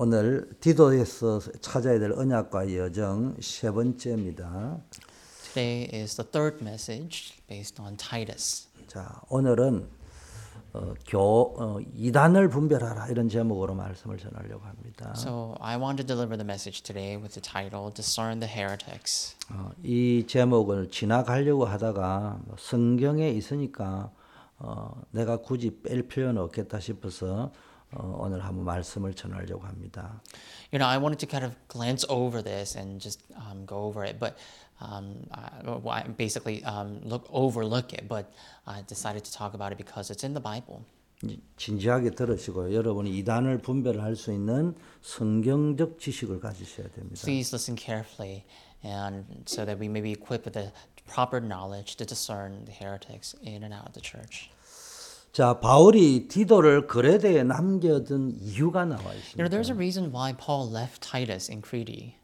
오늘 디도에서 찾아야 될 언약과 여정 세 번째입니다. Today is the third message based on Titus. 자, 오늘은 이단을 분별하라 이런 제목으로 말씀을 전하려고 합니다. So I want to deliver the message today with the title Discern the Heretics. 이 제목을 지나가려고 하다가 성경에 있으니까 내가 굳이 뺄 필요는 없겠다 싶어서 오늘 한번 말씀을 전하려고 합니다. You know, I wanted to kind of glance over this and just go over it, but I decided to talk about it because it's in the Bible. 진지하게 들으시고요. 여러분이 이단을 분별할 수 있는 성경적 지식을 가지셔야 됩니다. Please listen carefully, and so that we may be equipped with the proper knowledge to discern the heretics in and out of the church. 자, 바울이 디도를 그레데에 남겨둔 이유가 나와 있습니다. You know, there's a reason why Paul left Titus in Crete.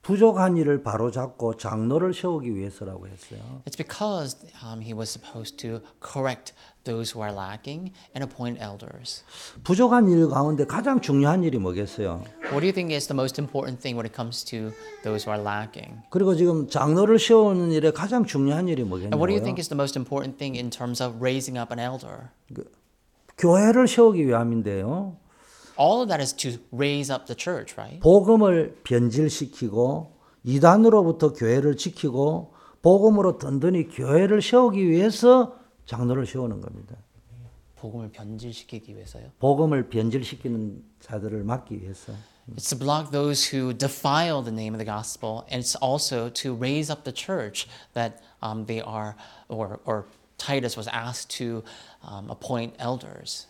부족한 일을 바로잡고 장로를 세우기 위해서라고 했어요. It's because he was supposed to correct those who are lacking and appoint elders. 부족한 일 가운데 가장 중요한 일이 뭐겠어요? What do you think is the most important thing when it comes to those who are lacking? 그리고 지금 장로를 세우는 일에 가장 중요한 일이 뭐겠냐고요? And what do you think is the most important thing in terms of raising up an elder? 교회를 세우기 위함인데요. All of that is to raise up the church, right? 복음을 변질시키고 이단으로부터 교회를 지키고 복음으로 든든히 교회를 세우기 위해서 장로를 세우는 겁니다. 복음을 변질시키기 위해서요? 복음을 변질시키는 자들을 막기 위해서. It's to block those who defile the name of the gospel, and it's also to raise up the church that they are, or Titus was asked to appoint elders.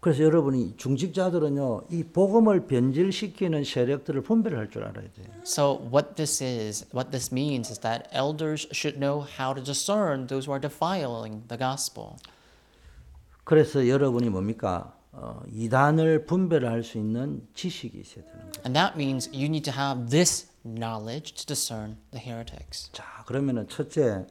그래서 여러분이 중직자들은요, 이 복음을 변질시키는 세력들을 분별할 줄 알아야 돼요. So what this means is that elders should know how to discern those who are defiling the gospel. 그래서 여러분이 뭡니까? 이단을 분별할 수 있는 지식이 있어야 되는 거예요. And that means you need to have this knowledge to discern the heretics. 자, 그러면은 첫째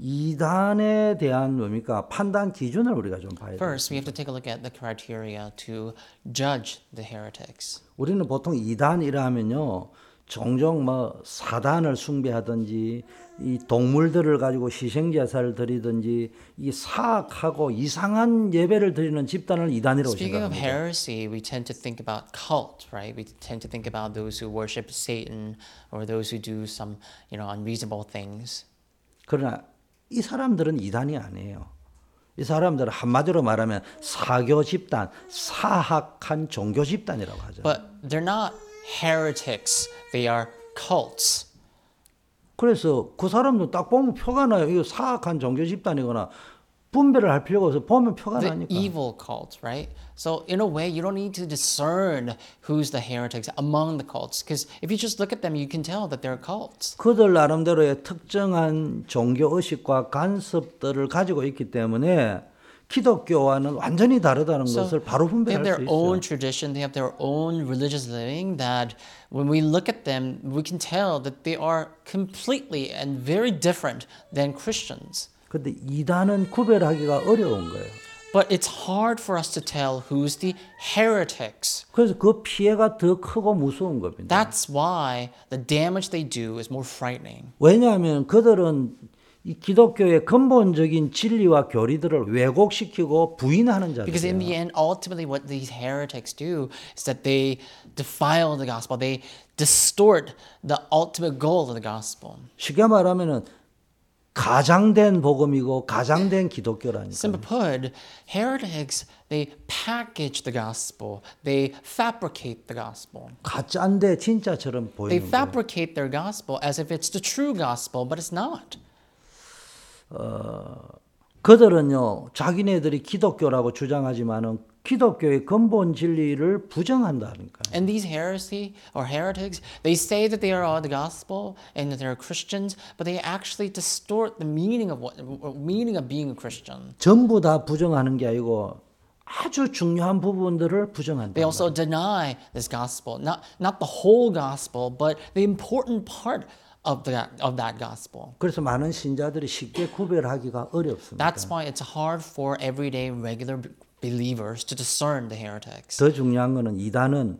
이단에 대한 뭡니까? 판단 기준을 우리가 좀 봐야 돼요. First, we have to take a look at the criteria to judge the heretics. 우리는 보통 이단이라면요, 종종 뭐 사단을 숭배하든지 이 동물들을 가지고 희생제사를 드리든지 이 사악하고 이상한 예배를 드리는 집단을 이단이라고 생각합니다. Speaking of heresy, we tend to think about cult, right? We tend to think about those who worship Satan or those who do some, you know, unreasonable things. 그러나 이 사람들은 이단이 아니에요. 이 사람들은 한마디로 말하면 사교 집단, 사악한 종교 집단이라고 하죠. But they're not heretics. They are cults. 그래서 그 사람도 딱 보면 표가 나요. 이거 사악한 종교 집단이거나 분별을 할 필요가 없어. 보면 표가 나니까. The evil cult, right? So in a way, you don't need to discern who's the heretics among the cults, because if you just look at them, you can tell that they're cults. 그들 나름대로의 특정한 종교 의식과 간섭들을 가지고 있기 때문에 기독교와는 완전히 다르다는 것을 바로 분별할 수 있어요. They have their own tradition, they have their own religious living that when we look at them, we can tell that they are completely and very different than Christians. 근데 이단은 구별하기가 어려운 거예요. But it's hard for us to tell who's the heretics. 그래서 그 피해가 더 크고 무서운 겁니다. That's why the damage they do is more frightening. 왜냐하면 그들은 이 기독교의 근본적인 진리와 교리들을 왜곡시키고 부인하는 자들. Because in the end, ultimately, what these heretics do is that they defile the gospel. They distort the ultimate goal of the gospel. 쉽게 말하면은 가장된 복음이고 가장된 기독교라니까. Simply put, heretics they package the gospel. They fabricate the gospel. 가짜인데 진짜처럼 보이는. They fabricate their gospel as if it's the true gospel, but it's not. 그들은요, 자기네들이 기독교라고 주장하지만은 기독교의 근본 진리를 부정한다니까요. And these heresy or heretics, they say that they are all the gospel and that they are Christians, but they actually distort the meaning of being a Christian. 전부 다 부정하는 게 아니고 아주 중요한 부분들을 부정한다. They also deny this gospel, not the whole gospel, but the important part. Of that gospel. 그래서 많은 신자들이 쉽게 구별하기가 어렵습니다. That's why it's hard for everyday regular believers to discern the heretics. 더 중요한 거는 이단은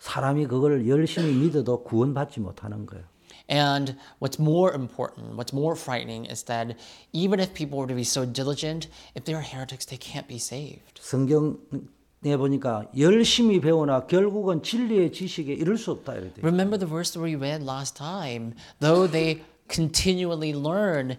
사람이 그걸 열심히 믿어도 구원받지 못하는 거예요. And what's more important, what's more frightening is that even if people were to be so diligent, if they are heretics, they can't be saved. 성경에 보니까 열심히 배우나 결국은 진리의 지식에 이를 수 없다 이래 돼. Remember the verse that we read last time? Though they continually learn,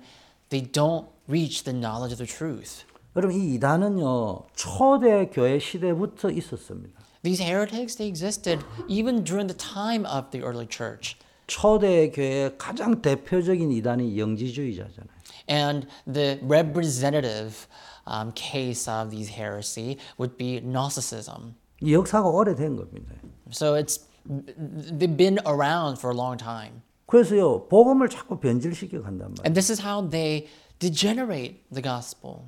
they don't reach the knowledge of the truth. 여러분 이 이단은요 초대 교회 시대부터 있었습니다. These heretics they existed even during the time of the early church. 초대 교회의 가장 대표적인 이단이 영지주의자잖아요. And the representative case of these heresy would be Gnosticism. 이 역사가 오래된 겁니다. So they've been around for a long time. 그래서요 복음을 자꾸 변질시켜 간단 말이에요. And this is how they degenerate the gospel.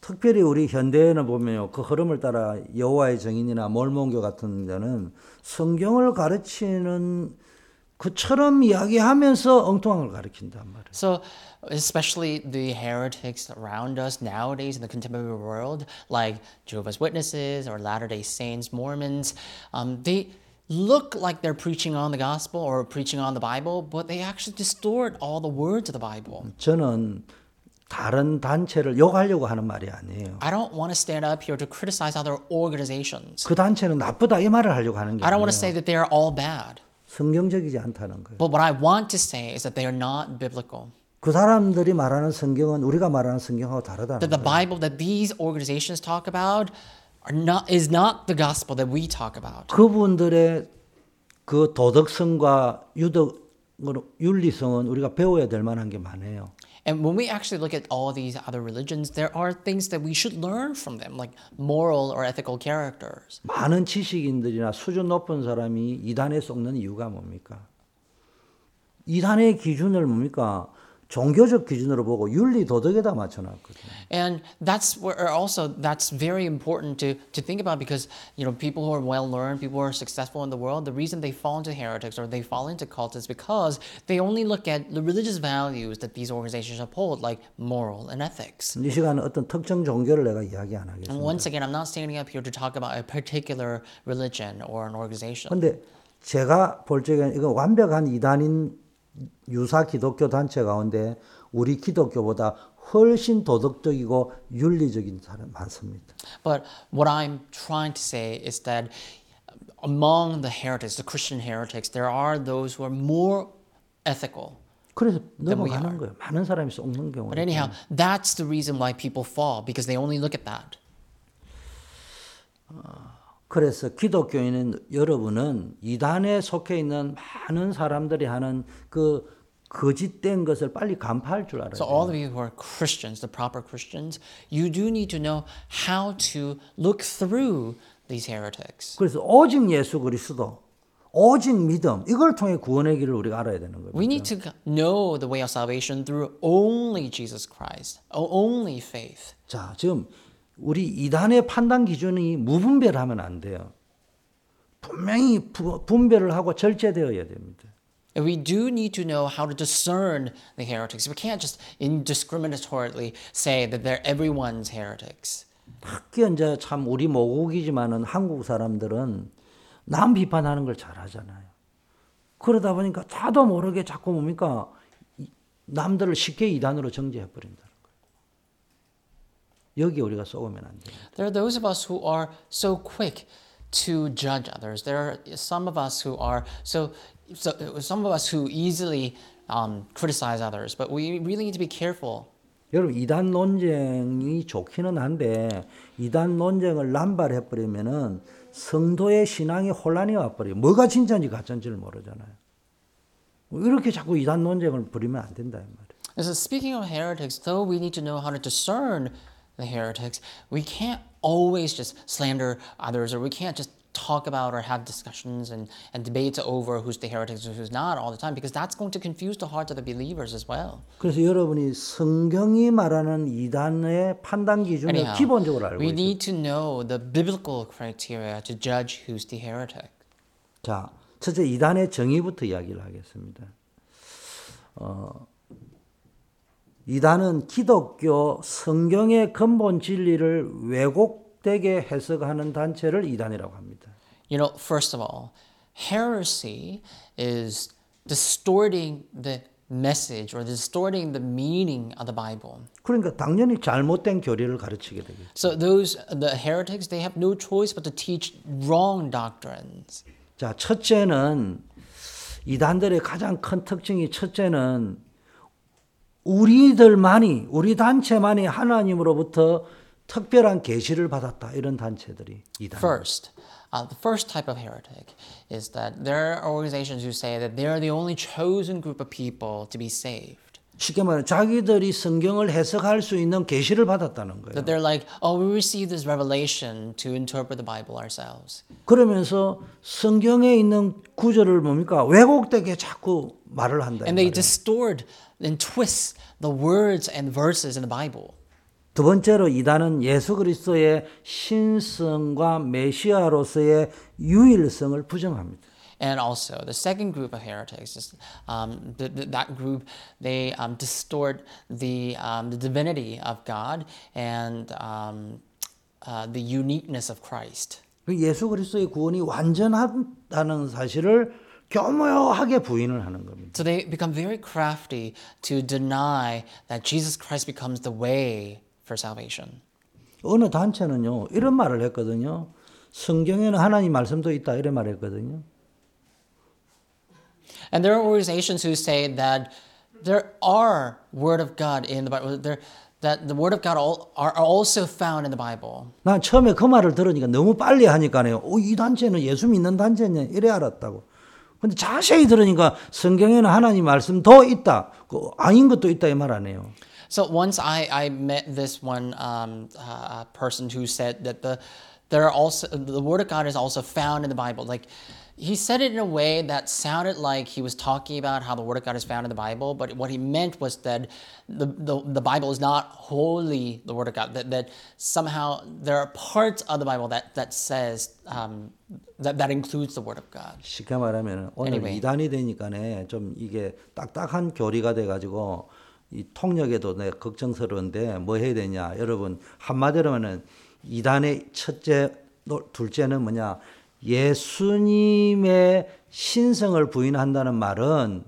특별히 우리 현대에는 보면요 그 흐름을 따라 여호와의 증인이나 몰몬교 같은 데는 성경을 가르치는 그처럼 이야기하면서 엉뚱한 걸 가르친단 말이에요. So especially the heretics around us nowadays in the contemporary world, like Jehovah's Witnesses or Latter-day Saints, Mormons, they look like they're preaching on the gospel or preaching on the Bible, but they actually distort all the words of the Bible. 저는 다른 단체를 욕하려고 하는 말이 아니에요. I don't want to stand up here to criticize other organizations. 그 단체는 나쁘다 이 말을 하려고 하는 게 아니에요. I don't want to say that they are all bad. 성경적이지 않다는 거예요. But what I want to say is that they are not biblical. 그 사람들이 말하는 성경은 우리가 말하는 성경하고 다르다는 거예요. That the Bible that these organizations talk about is not the gospel that we talk about. 그분들의 그 도덕성과 윤리성은 우리가 배워야 될 만한 게 많아요. And when we actually look at all these other religions, there are things that we should learn from them, like moral or ethical characters. 많은 지식인들이나 수준 높은 사람이 이단에 속는 이유가 뭡니까? 이단의 기준을 뭡니까? 종교적 기준으로 보고 윤리 도덕에다 맞춰놨거든요. And that's where also that's very important to think about because you know people who are well learned, people who are successful in the world, the reason they fall into heretics or they fall into cults is because they only look at the religious values that these organizations uphold, like moral and ethics. 이 시간에 어떤 특정 종교를 내가 이야기 안 하겠습니다. And once again, I'm not standing up here to talk about a particular religion or an organization. 근데 제가 볼 적에는 이건 완벽한 이단인. 유사 기독교 단체 가운데 우리 기독교보다 훨씬 도덕적이고 윤리적인 사람 많습니다. But what I'm trying to say is that among the heretics, the Christian heretics, there are those who are more ethical. 그래서 넘어가는 거예요. 많은 사람이 속는 경우. But anyhow, that's the reason why people fall because they only look at that. 그래서 기독교인은 여러분은 이단에 속해 있는 많은 사람들이 하는 그 거짓된 것을 빨리 간파할 줄 알아요. So all of you who are Christians, the proper Christians, you do need to know how to look through these heretics. 그래서 오직 예수 그리스도, 오직 믿음 이걸 통해 구원의 길을 우리가 알아야 되는 거예요. We need to know the way of salvation through only Jesus Christ, only faith. 자, 지금 우리 이단의 판단 기준이 무분별하면 안 돼요. 분명히 분별을 하고 절제되어야 됩니다. And we do need to know how to discern the heretics. We can't just indiscriminately say that they're everyone's heretics. 특히 이제 참 우리 모국이지만은 한국 사람들은 남 비판하는 걸 잘하잖아요. 그러다 보니까 다도 모르게 자꾸 뭡니까 남들을 쉽게 이단으로 정죄해 버린다. 여기 우리가 속으면 안 돼요. There are those of us who are so quick to judge others. There are some of us who are some of us who easily criticize others. But we really need to be careful. 여러분 이단 논쟁이 좋기는 한데 이단 논쟁을 남발해 버리면은 성도의 신앙이 혼란이 와 버려요. 뭐가 진짜인지 가짜인지를 모르잖아요. 이렇게 자꾸 이단 논쟁을 부리면 안 된다 이 말이에요. So speaking of heretics, though we need to know how to discern the heretics, we can't always just slander others or we can't just talk about or have discussions and debates over who's the heretics and who's not all the time because that's going to confuse the hearts of the believers as well. 그래서 여러분이 성경이 말하는 이단의 판단 기준을 기본적으로 알고 있어요. We need to know the biblical criteria to judge who's the heretic. 자, 첫째 이단의 정의부터 이야기를 하겠습니다. 이단은 기독교 성경의 근본 진리를 왜곡되게 해석하는 단체를 이단이라고 합니다. You know, first of all, heresy is distorting the message or distorting the meaning of the Bible. 그러니까 당연히 잘못된 교리를 가르치게 되겠죠. So those the heretics they have no choice but to teach wrong doctrines. 자, 첫째는 이단들의 가장 큰 특징이 첫째는 우리들만이 우리 단체만이 하나님으로부터 특별한 계시를 받았다 이런 단체들이 이단. First, the first type of heretic is that there are organizations who say that they are the only chosen group of people to be saved. 쉽게 말해 자기들이 성경을 해석할 수 있는 계시를 받았다는 거예요. That they're like, oh, we received this revelation to interpret the Bible ourselves. 그러면서 성경에 있는 구절을 뭡니까 왜곡되게 자꾸 말을 한다. And they distort and twist the words and verses in the Bible. 두 번째로 이단은 예수 그리스도의 신성과 메시아로서의 유일성을 부정합니다. And also, the second group of heretics, is, that group, they distort the divinity of God and the uniqueness of Christ. 예수 그리스도의 구원이 완전하다는 사실을 교묘하게 부인을 하는 겁니다. So they become very crafty to deny that Jesus Christ becomes the way for salvation. 어느 단체는요 이런 말을 했거든요. 성경에는 하나님 말씀도 있다 이런 말을 했거든요. And there are organizations who say that there are word of God in the Bible. That the word of God are also found in the Bible. 난 처음에 그 말을 들으니까 너무 빨리 하니까요. 이 단체는 예수 믿는 단체냐 이래 알았다고. 근데 자세히 들으니까 성경에는 하나님 말씀도 있다. 그 아닌 것도 있다 이 말 안 해요. So once I met this one person who said that the word of God is also found in the Bible. Like he said it in a way that sounded like he was talking about how the word of God is found in the Bible, but what he meant was that the Bible is not wholly the word of God. That somehow there are parts of the Bible that says that includes the word of God. 쉽게 말하면 오늘 이단이 되니까네 좀 이게 딱딱한 교리가 돼가지고. 이 통역에도 내 걱정스러운데 뭐 해야 되냐 여러분 한마디로는 이단의 첫째 둘째는 뭐냐 예수님의 신성을 부인한다는 말은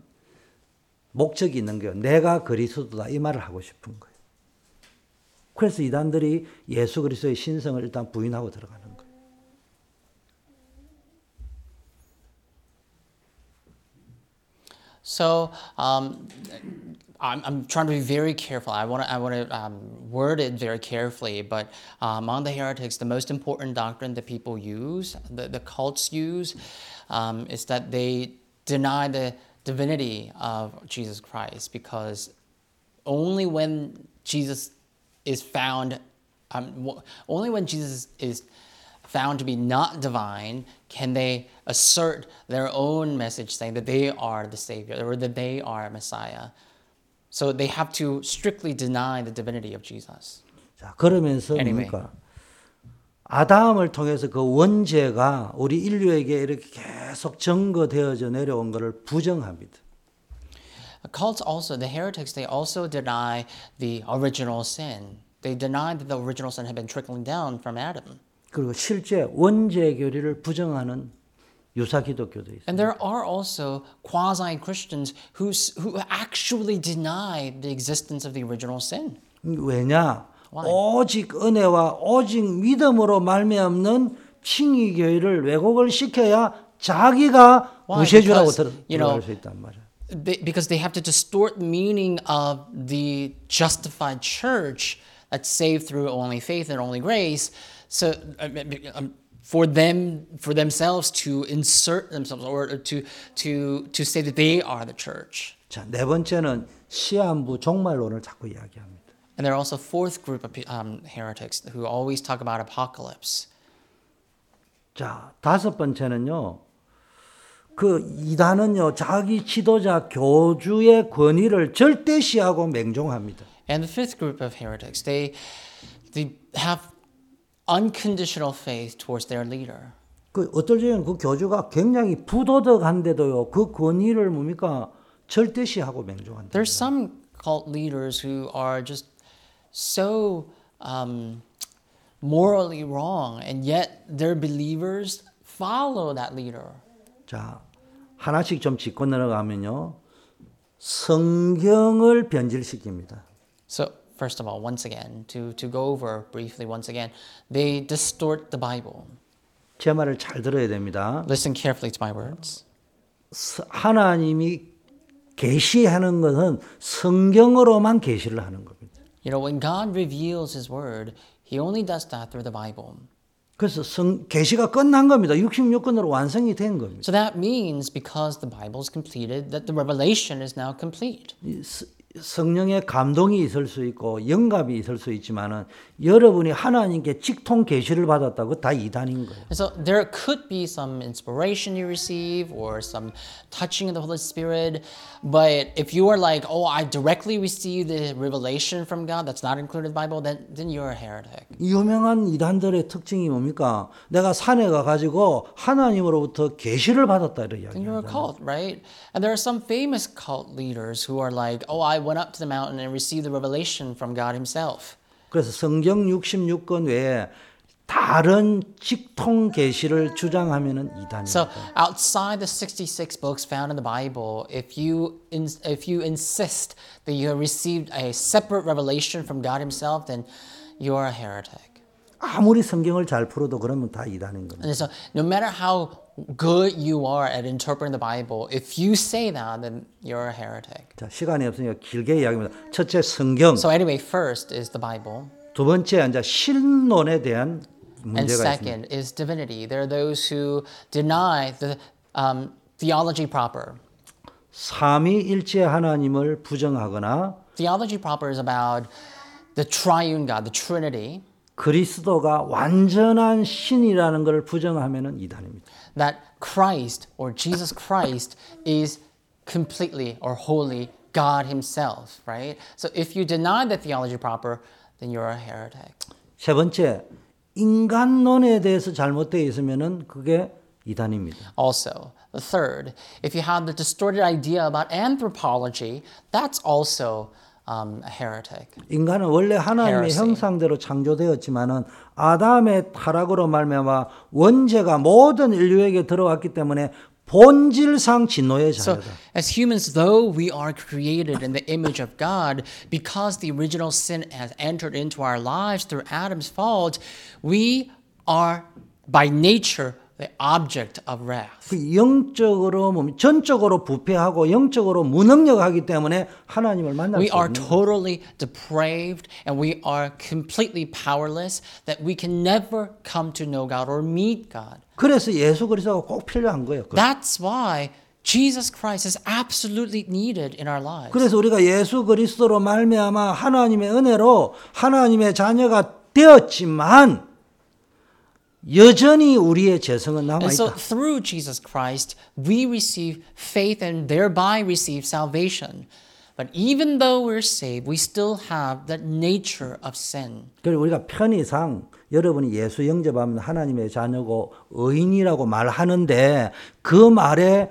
목적이 있는 거예요. 내가 그리스도다 이 말을 하고 싶은 거예요. 그래서 이단들이 예수 그리스도의 신성을 일단 부인하고 들어가는 거예요. So I'm trying to be very careful. I want to word it very carefully. But among the heretics, the most important doctrine that people use, the cults use, is that they deny the divinity of Jesus Christ because only when Jesus is found, only when Jesus is found to be not divine, can they assert their own message saying that they are the Savior or that they are Messiah. So they have to strictly deny the divinity of Jesus. 자, 그러면서 뭡니까? 아담을 통해서 그 원죄가 우리 인류에게 이렇게 계속 전거되어져 내려온 것을 부정합니다. Cults also, the heretics, they also deny the original sin. They deny that the original sin had been trickling down from Adam. 그리고 실제 원죄 교리를 부정하는 유사 기독교도 있어요. And there are also quasi Christians who actually deny the existence of the original sin. 왜냐? Why? 오직 은혜와 오직 믿음으로 말미암는 칭의 교회를 왜곡을 시켜야 자기가 구세주라고 들어갈 수 있단 말이야. Because they have to distort the meaning of the justified church that's saved through only faith and only grace. So for themselves to insert themselves or to say that they are the church. 자, 네 번째는 시한부 종말론을 자꾸 이야기합니다. And there are also fourth group of heretics who always talk about apocalypse. 자, 다섯 번째는요. 그 이단은요. 자기 지도자 교주의 권위를 절대시하고 맹종합니다. And the fifth group of heretics, they have unconditional faith towards their leader. 그 어떨 때는 그 교주가 굉장히 부도덕한데도요. 그 권위를 뭡니까 절대시하고 맹종한다. There's some cult leaders who are just so morally wrong, and yet their believers follow that leader. 자, 하나씩 좀 짚고 내려가면요, 성경을 변질시킵니다. So first of all, once again, to go over briefly once again, they distort the Bible. 제 말을 잘 들어야 됩니다. Listen carefully to my words. 하나님이 계시하는 것은 성경으로만 계시를 하는 겁니다. You know, when God reveals His word, He only does that through the Bible. 그래서 계시가 끝난 겁니다. 66권으로 완성이 된 겁니다. So that means because the Bible is completed, that the revelation is now complete. 성령의 감동이 있을 수 있고 영감이 있을 수 있지만은 여러분이 하나님께 직통 계시를 받았다고 다 이단인 거예요. So there could be some inspiration you receive or some touching of the Holy Spirit, but if you are like, oh, I directly received the revelation from God that's not included in the Bible, then you're a heretic. 유명한 이단들의 특징이 뭡니까? 내가 산에 가 가지고 하나님으로부터 계시를 받았다 이래요. You're a cult, right? And there are some famous cult leaders who are like, oh, I went up to the mountain and received the revelation from God Himself. 그래서 성경 66권 외에 다른 직통 계시를 주장하면은 이단입니다. So outside the 66 books found in the Bible, if you insist that you have received a separate revelation from God Himself, then you are a heretic. 아무리 성경을 잘 풀어도 그러면 다 이단인 겁니다. And so no matter how good you are at interpreting the Bible, if you say that, then you're a heretic. 자, 시간이 없으니까 길게 이야기합니다. 첫째, 성경. So anyway, first is the Bible. 두 번째, 이제 신론에 대한 문제가 있습니다. And second is divinity. There are those who deny the theology proper. 삼위일체 하나님을 부정하거나. Theology proper is about the triune God, the Trinity. 그리스도가 완전한 신이라는 것을 부정하면은 이단입니다. That Christ or Jesus Christ is completely or wholly God Himself, right? So if you deny the theology proper, then you're a heretic. 세 번째, 인간론에 대해서 잘못되어 있으면은 그게 이단입니다. Also, the third, if you have the distorted idea about anthropology, that's also a heretic. 인간은 원래 하나님의 형상대로 창조되었지만은 아담의 타락으로 말미암아 원죄가 모든 인류에게 들어왔기 때문에 본질상 진노의 자녀다. So, as humans, though we are created in the image of God, because the original sin has entered into our lives through Adam's fall, we are by nature the object of wrath. 그 영적으로 전적으로 부패하고 영적으로 무능력하기 때문에 하나님을 만날 수 없는. We are totally depraved and we are completely powerless that we can never come to know God or meet God. 그래서 예수 그리스도가 꼭 필요한 거예요. That's why Jesus Christ is absolutely needed in our lives. 그래서 우리가 예수 그리스도로 말미암아 하나님의 은혜로 하나님의 자녀가 되었지만 여전히 우리의 죄성은 남아 있다. And so through Jesus Christ we receive faith and thereby receive salvation. But even though we're saved, we still have that nature of sin. 그리고 우리가 편의상 여러분이 예수 영접하면 하나님의 자녀고 의인이라고 말하는데 그 말에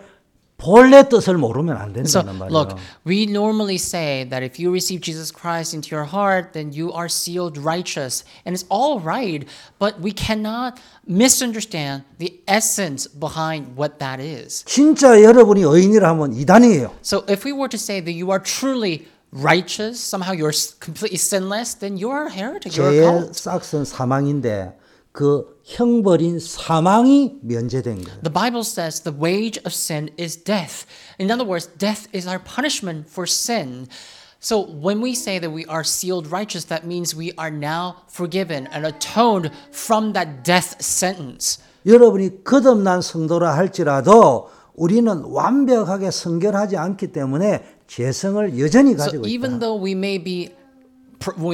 본래 뜻을 모르면 안 된다는 말이에요. Look, we normally say that if you receive Jesus Christ into your heart, then you are sealed righteous, and it's all right. But we cannot misunderstand the essence behind what that is. 진짜 여러분이 의인이라면 이단이에요. So if we were to say that you are truly righteous, somehow you're completely sinless, then you are a heretic. You're a cult. 죄의 싹은 사망인데 그 형벌인 사망이 면제된 거예요. The Bible says the wage of sin is death. In other words, death is our punishment for sin. So when we say that we are sealed righteous, that means we are now forgiven and atoned from that death sentence. 여러분이 거듭난 성도라 할지라도 우리는 완벽하게 성결하지 않기 때문에 죄성을 여전히 가지고 있다. So even though we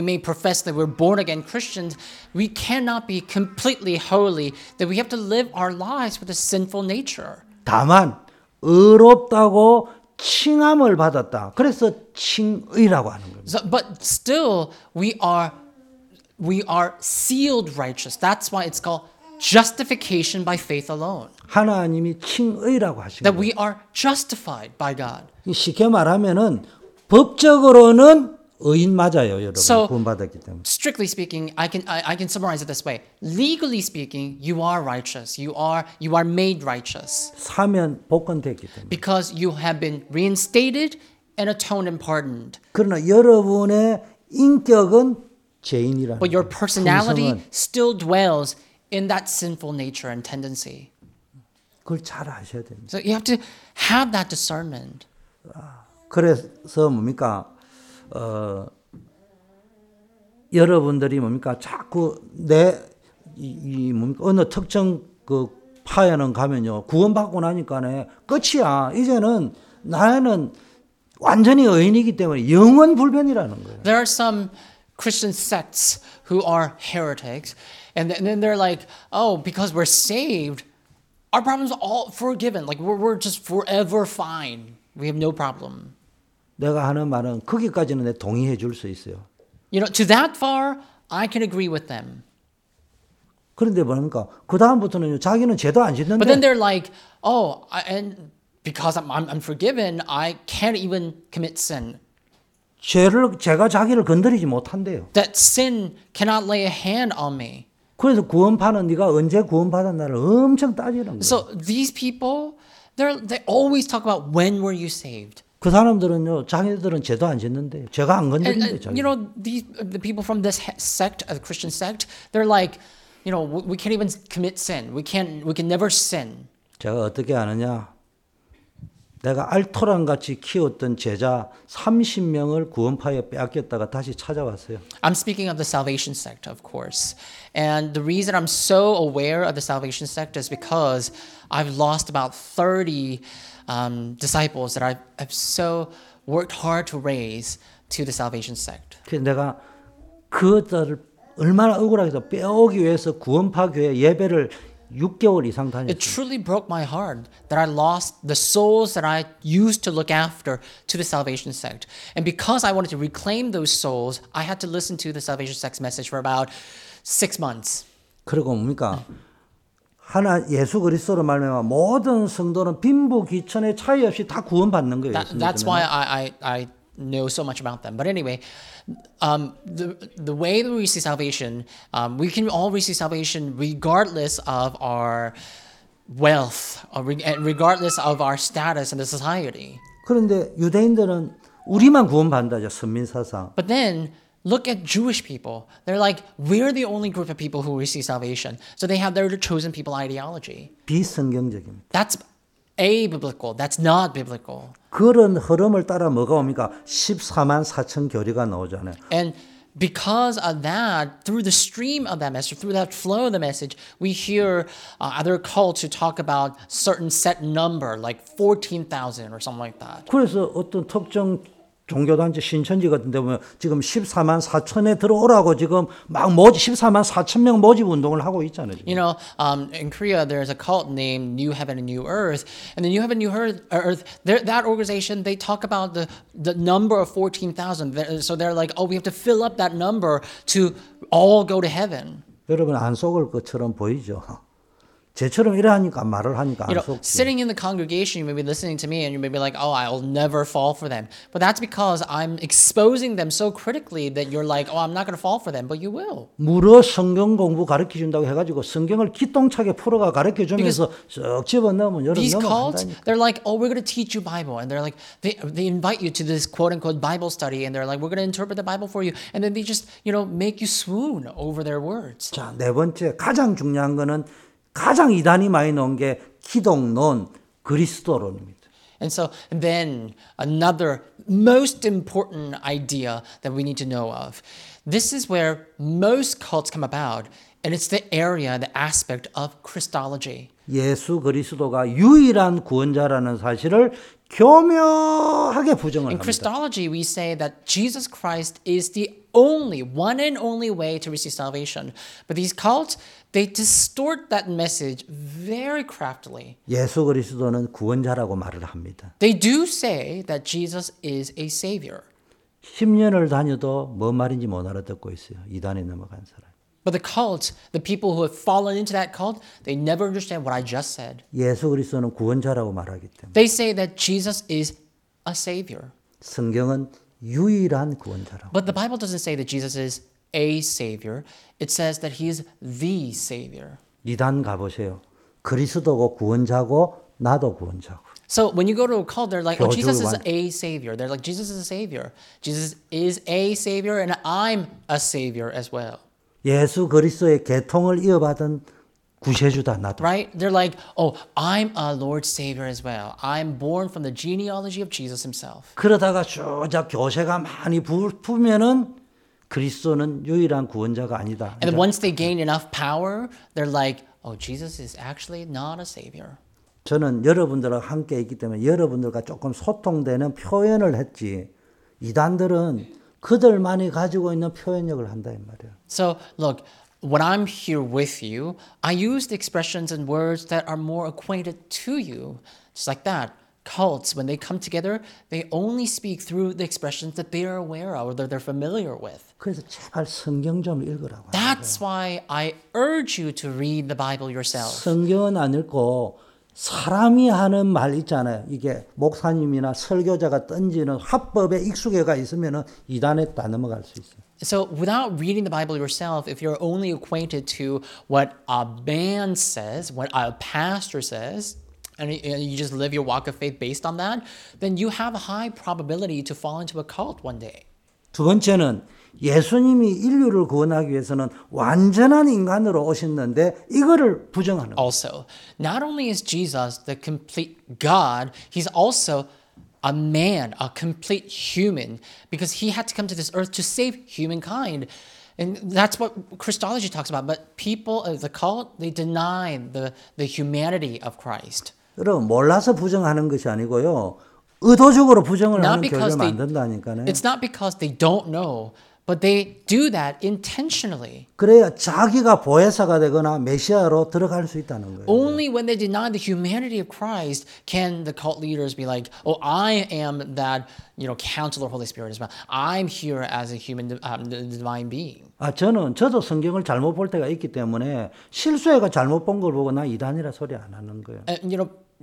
may profess that we're born again Christians, we cannot be completely holy, that we have to live our lives with a sinful nature. 다만 의롭다고 칭함을 받았다. 그래서 칭의라고 하는 겁니다. So, but still we are sealed righteous. That's why it's called justification by faith alone. 하나님이 칭의라고 하신 거예요. That we are justified by God. 쉽게 말하면은 법적으로는 의인 맞아요, 여러분. 구원받았기 때문에. Strictly speaking, I can summarize it this way. Legally speaking, you are righteous. You are made righteous. 사면 복권됐기 때문에. Because you have been reinstated and atoned and pardoned. 그러나 여러분의 인격은 죄인이라는. But your personality still dwells in that sinful nature and tendency. 그걸 잘 아셔야 됩니다. So you have to have that discernment. 그래서 뭡니까? 여러분들이 뭡니까? 자꾸 어느 특정 그 파에는 가면요. 구원받고 나니까네. 끝이야. 이제는 나는 완전히 의인이기 때문에 영원 불변이라는 거예요. There are some Christian sects who are heretics and then they're like, "Oh, because we're saved, our problems are all forgiven. Like we're just forever fine. We have no problem." 내가 하는 말은 거기까지는 내 동의해 줄 수 있어요. You know, to that far, I can agree with them. 그런데 뭡니까? 그 다음부터는 자기는 죄도 안 짓는데. But then they're like, oh, and because I'm forgiven, I can't even commit sin. 죄가 자기를 건드리지 못한대요. That sin cannot lay a hand on me. 그래서 구원파는 네가 언제 구원받았나를 엄청 따지는 거예요. So these people, they always talk about when were you saved. 그 사람들은요, 자기들은 죄도 안 짓는데, 죄가 안 건드린대. You know, the people from this sect, the Christian sect, they're like, you know, we can't even commit sin. We can never sin. 제가 어떻게 아느냐? 내가 알토란 같이 키웠던 제자 30명을 구원파에 빼앗겼다가 다시 찾아왔어요. I'm speaking of the Salvation sect, of course. And the reason I'm so aware of the Salvation sect is because I've lost about 30 disciples that I've so worked hard to raise to the Salvation sect. 그래서 내가 그들을 얼마나 억울하게도 빼오기 위해서 구원파 교회 예배를 6개월 이상 다녔어요. It truly broke my heart that I lost the souls that I used to look after to the Salvation sect. And because I wanted to reclaim those souls, I had to listen to the Salvation sect's message for about 6 months. 그리고 뭡니까? 하나 예수 그리스도로 말미암아 모든 성도는 빈부 귀천의 차이 없이 다 구원받는 거예요. That's why I know so much about them. But anyway, the way that we receive salvation, we can all receive salvation regardless of our wealth, regardless of our status in the society. 그런데 유대인들은 우리만 구원받는다죠, 선민사상. But then look at Jewish people. They're like, we're the only group of people who receive salvation. So they have their chosen people ideology. 비성경적입니다. That's a-biblical. That's not biblical. 그런 흐름을 따라 뭐가 옵니까? 14만 4천 교리가 나오잖아요. And because of that, through the stream of that message, through that flow of the message, we hear other cults who talk about certain set number, like 14,000 or something like that. 그래서 어떤 특정 종교단체 신천지 같은 데 보면 지금 14만 4천에 들어오라고 지금 막 14만 4천 명 모집 운동을 하고 있잖아요. 지금. You know, in Korea there's a cult named New Heaven and New Earth, and the New Heaven and New Earth, that organization, they talk about the number of 14,000. So they're like, oh, we have to fill up that number to all go to heaven. 여러분 안 속을 것처럼 보이죠. 제처럼 이러니까 말을 하니까 안 속지. Sitting in the congregation, you may be listening to me, and you may be like, "Oh, I'll never fall for them." But that's because I'm exposing them so critically that you're like, "Oh, I'm not going to fall for them," but you will. 무료 성경 공부 가르쳐 준다고 해가지고 성경을 기똥차게 풀어가 가르쳐 주면서 쭉 집어넣으면 여러분 넘어간다니까. These cults, they're like, "Oh, we're going to teach you Bible," and they're like, they invite you to this quote unquote Bible study, and they're like, "We're going to interpret the Bible for you," and then they just, you know, make you swoon over their words. 자, 네 번째 가장 중요한 거는. 가장 이단이 많이 나온 게 기독론, 그리스도론입니다. And so then another most important idea that we need to know of. This is where most cults come about, and it's the area, the aspect of Christology. 예수 그리스도가 유일한 구원자라는 사실을 교묘하게 부정을 합니다. In Christology, we say that Jesus Christ is the only, one and only way to receive salvation. But these cults, they distort that message very craftily. 예수 그리스도는 구원자라고 말을 합니다. They do say that Jesus is a savior. 10년을 다녀도 뭔 말인지 못 알아듣고 있어요. 이단에 넘어간 사람. But the cult, the people who have fallen into that cult, they never understand what I just said. 예수 그리스도는 구원자라고 말하기 때문에. They say that Jesus is a savior. 성경은 유일한 구원자라고. But the Bible doesn't say that Jesus is a savior. It says that he is the savior. 이단 가보세요. 그리스도고 구원자고 나도 구원자고. So when you go to a cult, they're like, oh, Jesus is a savior. They're like, Jesus is a savior. Jesus is a savior, and I'm a savior as well. 예수 그리스도의 계통을 이어받은 구세주다 나도. Right? They're like, oh, I'm a Lord savior as well. I'm born from the genealogy of Jesus himself. 그러다가 조작 교세가 많이 부풀면은 그리스도는 유일한 구원자가 아니다. And once they gain enough power, they're like, oh, Jesus is actually not a savior. 저는 여러분들과 함께 있기 때문에 여러분들과 조금 소통되는 표현을 했지. 이단들은 그들만이 가지고 있는 표현력을 한다 이 말이야. So look, when I'm here with you, I used expressions and words that are more acquainted to you. Just like that, cults, when they come together, they only speak through the expressions that they are aware of or that they're familiar with. 그래서 제발 성경 좀 읽으라고. That's why I urge you to read the Bible yourself. 성경은 안 읽고 사람이 하는 말 있잖아요. 이게 목사님이나 설교자가 던지는 화법에 익숙해가 있으면은 이단에 다 넘어갈 수 있어요. So without reading the Bible yourself, if you're only acquainted to what a man says, what a pastor says, and you just live your walk of faith based on that, then you have a high probability to fall into a cult one day. 두 번째는 예수님이 인류를 구원하기 위해서는 완전한 인간으로 오셨는데 이거를 부정하는. Also, not only is Jesus the complete God, he's also a man, a complete human, because he had to come to this earth to save humankind. And that's what Christology talks about. But people of the cult, they deny the humanity of Christ. 여러분, 몰라서 부정하는 것이 아니고요. 의도적으로 부정을 하는 교회를 만든다니까요. It's not because they don't know. But they do that intentionally. 그래야 자기가 보혜사가 되거나 메시아로 들어갈 수 있다는 거예요. Only when they deny the humanity of Christ can the cult leaders be like, "Oh, I am that, you know, counselor Holy Spirit as well. I'm here as a human divine being." 아, 저도 성경을 잘못 볼 때가 있기 때문에 실수해가 잘못 본 걸 보고 나 이단이라 소리 안 하는 거예요.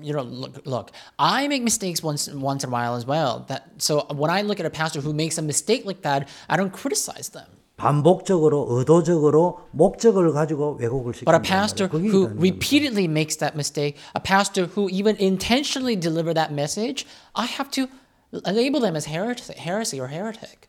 You know, look. I make mistakes once in a while as well. So when I look at a pastor who makes a mistake like that, I don't criticize them. 반복적으로, 의도적으로 목적을 가지고 왜곡을 시키는. But a pastor who repeatedly makes that mistake, a pastor who even intentionally deliver that message, I have to label them as heresy or heretic.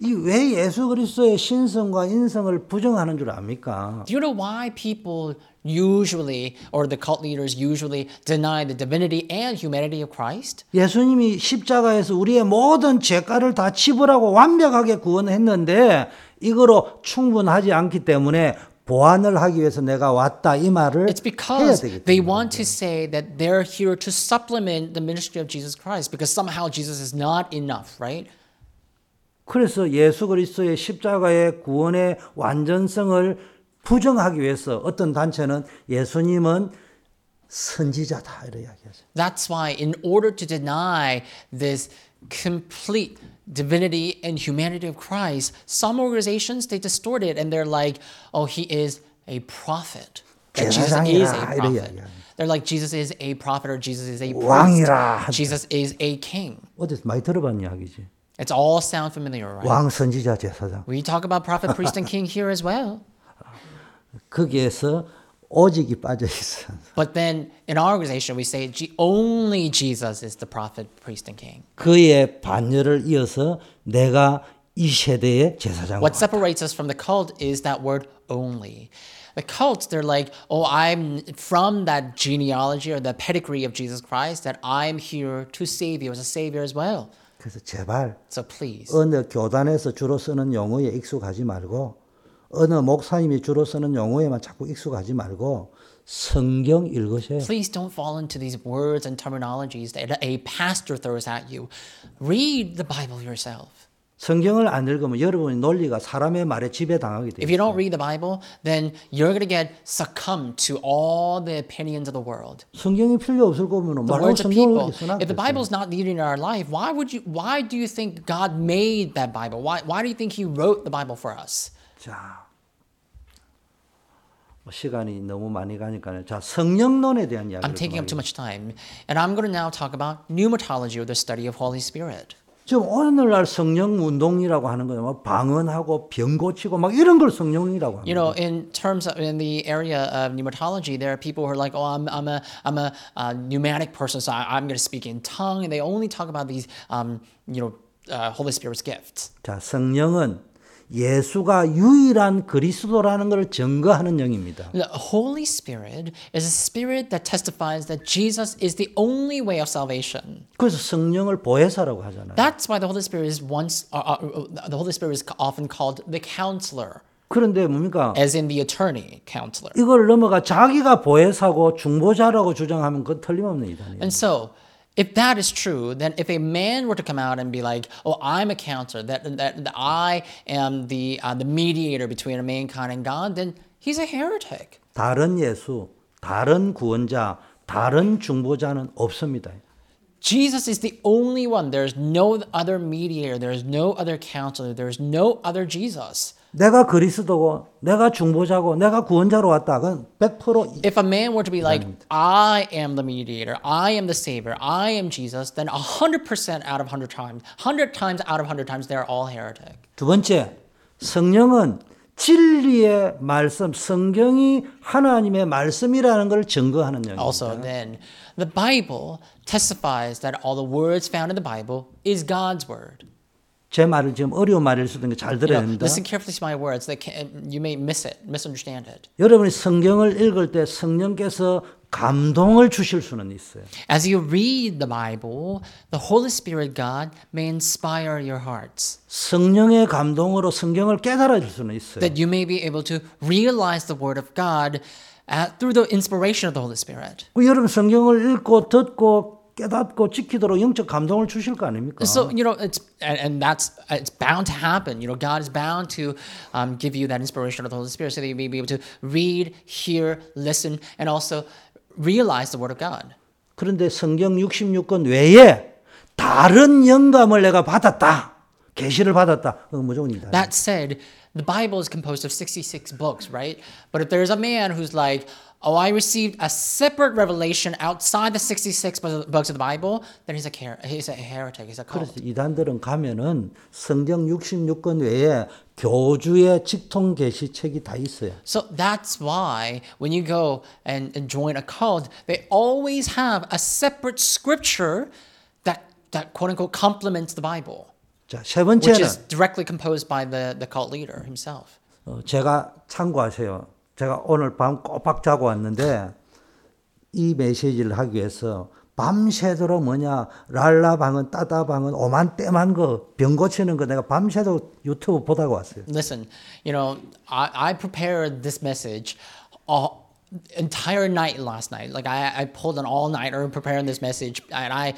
이 왜 예수 그리스도의 신성과 인성을 부정하는 줄 압니까? Do you know why people usually or the cult leaders usually deny the divinity and humanity of Christ? 예수님이 십자가에서 우리의 모든 죄가를 다 지불하고 완벽하게 구원했는데 이거로 충분하지 않기 때문에 보완을 하기 위해서 내가 왔다 이 말을 It's because they want to say that they're here to supplement the ministry of Jesus Christ because somehow Jesus is not enough, right? 그래서 예수 그리스도의 십자가의 구원의 완전성을 부정하기 위해서 어떤 단체는 예수님은 선지자다 이렇게 이야기하죠. That's why in order to deny this complete divinity and humanity of Christ, some organizations they distort it and they're like, "Oh, he is a prophet." That Jesus is a prophet. They're like Jesus is a prophet or Jesus is a priest. Jesus is a king. 어디서 많이 들어본 이야기지. It's all sound familiar, right? 왕, 선지자, 제사장. We talk about prophet, priest, and king here as well. 거기에서 오직이 빠져 있어. But then in our organization we say only Jesus is the prophet, priest, and king. 그의 반열을 이어서 내가 이 세대의 제사장. What separates us from the cult is that word only. The cults, they're like, oh, I'm from that genealogy or the pedigree of Jesus Christ that I'm here to save you as a savior as well. 그래서 제발 so please. 어느 교단에서 주로 쓰는 용어에 익숙하지 말고 어느 목사님이 주로 쓰는 용어에만 자꾸 익숙하지 말고 성경 읽으세요. Please don't fall into these words and terminologies that a pastor throws at you. Read the Bible yourself. 성경을 안 읽으면 여러분의 논리가 사람의 말에 지배당하게 돼요. If you don't read the Bible, then you're going to get succumb to all the opinions of the world. 성경이 필요 없을 거면 말로 성경을 읽으나. If the Bible is not leading our life, why do you think God made that Bible? Why do you think he wrote the Bible for us? 자, 시간이 너무 많이 가니까요. 자, 성령론에 대한 이야기를. I'm taking up too much time, and I'm going to now talk about pneumatology or the study of Holy Spirit. 지금 오늘날 성령 운동이라고 하는 거예요. 막 방언하고 병 고치고 막 이런 걸 성령이라고 합니다. You know, in terms of, in the area of pneumatology, there are people who are like, oh, I'm a pneumatic person, so I'm going to speak in tongue, and they only talk about these, Holy Spirit's gifts. 자, 성령은 예수가 유일한 그리스도라는 것을 증거하는 영입니다. The Holy Spirit is a spirit that testifies that Jesus is the only way of salvation. 그래서 성령을 보혜사라고 하잖아요. That's why the Holy Spirit is often called the counselor. 그런데 뭡니까? As in the attorney, counselor. 이걸 넘어가 자기가 보혜사고 중보자라고 주장하면 그건 틀림없는 이단이에요. And so if that is true, then if a man were to come out and be like, "Oh, I'm a counselor, that I am the mediator between mankind and God," then he's a heretic. 다른 예수, 다른 구원자, 다른 중보자는 없습니다. Jesus is the only one. There's no other mediator. There's no other counselor. There's no other Jesus. 내가 그리스도고, 내가 중보자고, 내가 구원자로 왔다. 그건 100%. If a man were to be like, I am the mediator, I am the savior, I am Jesus, then 100% out of 100 times, 100 times out of 100 times, they are all heretic. 두 번째, 성령은 진리의 말씀, 성경이 하나님의 말씀이라는 걸 증거하는 영입니다. Also, then the Bible testifies that all the words found in the Bible is God's word. 제 말을 지금 어려운 말일 수도 있는 게 잘 들어야 합니다. Listen carefully to my words. You may misunderstand it. 여러분이 성경을 읽을 때 성령께서 감동을 주실 수는 있어요. As you read the Bible, the Holy Spirit God may inspire your hearts. 성령의 감동으로 성경을 깨달아질 수는 있어요. That you may be able to realize the word of God through the inspiration of the Holy Spirit. 여러분 성경을 읽고 듣고 깨닫고 지키도록 영적 감동을 주실 거 아닙니까? So you know, it's bound to happen. You know, God is bound to give you that inspiration of the Holy Spirit, so that you may be able to read, hear, listen, and also realize the Word of God. 그런데 성경 66권 외에 다른 영감을 내가 받았다, 계시를 받았다. 그건 무조건 이다. That said, the Bible is composed of 66 books, right? But if there's a man who's like, "Oh, I received a separate revelation outside the 66 books of the Bible," then he's a heretic, he's a cult. 그래서 이단들은 가면은 성경 66권 외에 교주의 직통 계시 책이 다 있어요. So that's why when you go and join a cult, they always have a separate scripture that quote unquote complements the Bible. 자, 세 번째는 which is directly composed by the cult leader himself. 제가 참고하세요. 제가 오늘 밤 꼬박 자고 왔는데 이 메시지를 하기 위해서 밤새도록 랄라방은 따다방은 오만 때만 거 병 고치는 거 내가 밤새도록 유튜브 보다가 왔어요. Listen, you know, I prepared this message entire night last night. Like I pulled an all-nighter preparing this message, and I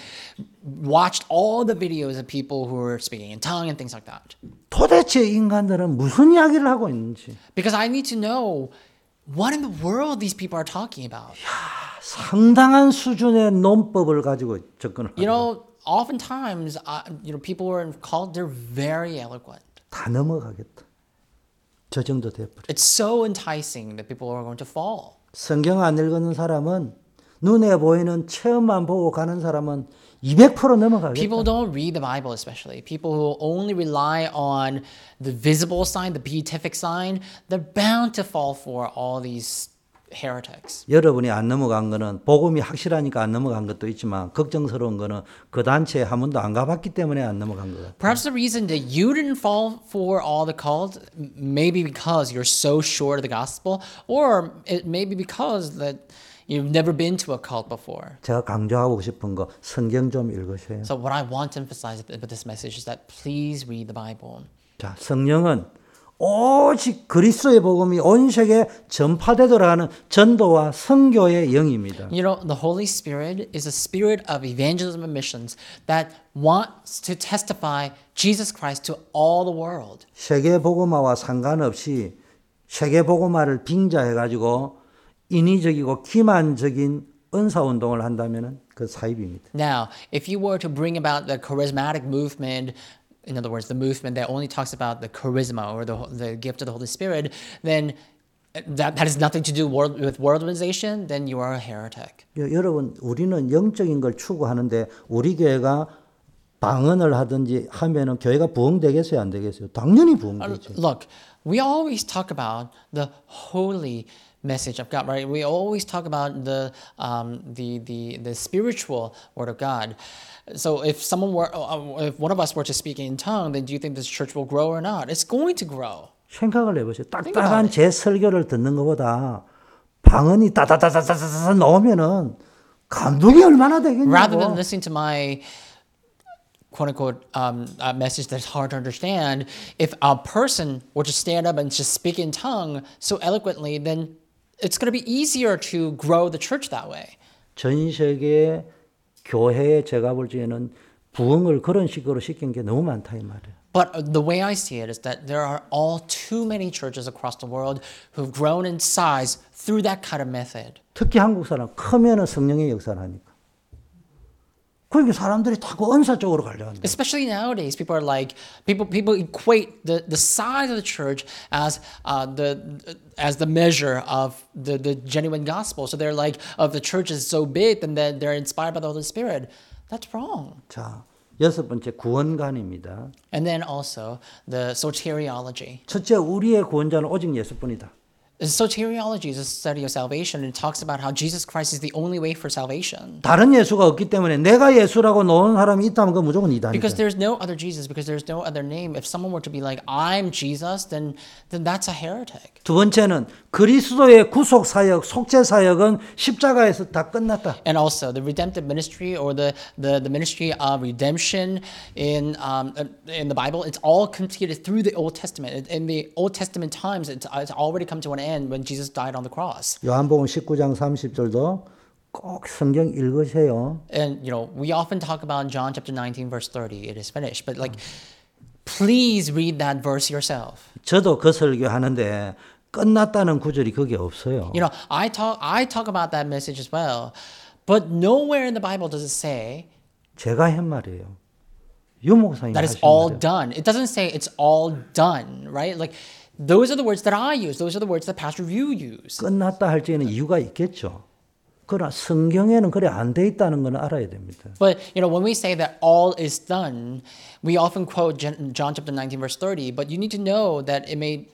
watched all the videos of people who were speaking in tongue and things like that. 도대체 인간들은 무슨 이야기를 하고 있는지. Because I need to know what in the world these people are talking about. 야, 상당한 수준의 논법을 가지고 접근을. You know, oftentimes, people who are called, they're very eloquent. 다 넘어가겠다. 저 정도 돼버려. It's so enticing that people are going to fall. 성경 안 읽는 사람은 눈에 보이는 체험만 보고 가는 사람은 200% 넘어가겠다. People don't read the Bible, especially people who only rely on the visible sign, the beatific sign. They're bound to fall for all these heretics. 여러분이 안 넘어간 거는 복음이 확실하니까 안 넘어간 것도 있지만 걱정스러운 거는 그 단체에 한 번도 안 가봤기 때문에 안 넘어간 거예요. Perhaps the reason that you didn't fall for all the cult may be because you're so sure of the gospel, or it may be because that you've never been to a cult before. 제가 강조하고 싶은 거 성경 좀 읽으세요. So what I want to emphasize with this message is that please read the Bible. 자, 성령은 오직 그리스도의 복음이 온 세계에 전파되도록 하는 전도와 선교의 영입니다. You know, the Holy Spirit is a spirit of evangelism and missions that wants to testify Jesus Christ to all the world. 세계 복음화와 상관없이 세계 복음화를 빙자해 가지고 인위적이고 기만적인 은사 운동을 한다면은 그 사입입니다. Now, if you were to bring about the charismatic movement, in other words, the movement that only talks about the charisma or the gift of the Holy Spirit, then that has nothing to do with worldization, then you are a heretic. 여러분, 우리는 영적인 걸 추구하는데 우리 교회가 방언을 하든지 하면은 교회가 부흥되겠어요, 안 되겠어요? 당연히 부흥되죠. Look, we always talk about the holy message of God, right? We always talk about the spiritual word of God. So if someone were, if one of us were to speak in tongue, then do you think this church will grow or not? It's going to grow. 생각을 해보세요. 딱딱한 제 설교를 듣는 것보다 방언이 따다다다다다다 나오면은 감동이 얼마나 되겠냐고. Rather than listening to my quote-unquote a message that's hard to understand, if a person were to stand up and just speak in tongue so eloquently, then it's going to be easier to grow the church that way. 전 세계 교회의 제가 볼 때는 부흥을 그런 식으로 시킨 게 너무 많다 이 말이에요. But the way I see it is that there are all too many churches across the world who've grown in size through that kind of method. 특히 한국 사람 크면은 성령의 역사를 하니까. 그러니까 사람들이 자꾸 은사 쪽으로 가려고 한다. Especially nowadays, people are like people equate the size of the church as the measure of the genuine gospel. So they're like, if the church is so big, then they're inspired by the Holy Spirit. That's wrong. 자, 여섯 번째 구원관입니다. And then also the soteriology. 첫째, 우리의 구원자는 오직 예수뿐이다. Soteriology is a study of salvation, and it talks about how Jesus Christ is the only way for salvation. 다른 예수가 없기 때문에 내가 예수라고 놓은 사람이 있다면 그 무조건 이단이죠. Because there's no other Jesus, because there's no other name. If someone were to be like, I'm Jesus, then that's a heretic. 두 번째는 그리스도의 구속 사역, 속죄 사역은 십자가에서 다 끝났다. And also the redemptive ministry or the ministry of redemption in the Bible, it's all completed through the Old Testament. In the Old Testament times, it's already come to an end. When Jesus died on the cross. 요한복음 19장 30절도 꼭 성경 읽으세요. And you know, we often talk about John chapter 19 verse 30. It is finished. But like please read that verse yourself. 저도 그 설교하는데 끝났다는 구절이 거기에 없어요. You know, I talk about that message as well. But nowhere in the Bible does it say 제가 한 말이에요. 유목사님 That is all done. It doesn't say it's all done, right? Like Those are the words that I use. Those are the words that Pastor Ryu used. 끝났다 할 때에는 이유가 있겠죠. 그러나 성경에는 그래 안 돼 있다는 건 알아야 됩니다. But you know, when we say that all is done, we often quote John chapter 19 verse 30. But you need to know that you need